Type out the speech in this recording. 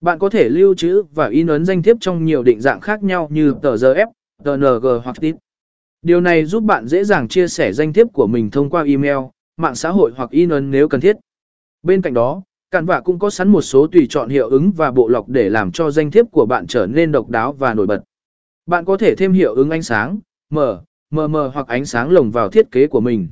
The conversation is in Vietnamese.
Bạn có thể lưu trữ và in ấn danh thiếp trong nhiều định dạng khác nhau như TGF, TNG hoặc TIP. Điều này giúp bạn dễ dàng chia sẻ danh thiếp của mình thông qua email, mạng xã hội hoặc in ấn nếu cần thiết. Bên cạnh đó, Canva cũng có sẵn một số tùy chọn hiệu ứng và bộ lọc để làm cho danh thiếp của bạn trở nên độc đáo và nổi bật. Bạn có thể thêm hiệu ứng ánh sáng, mờ, mờ hoặc ánh sáng lồng vào thiết kế của mình.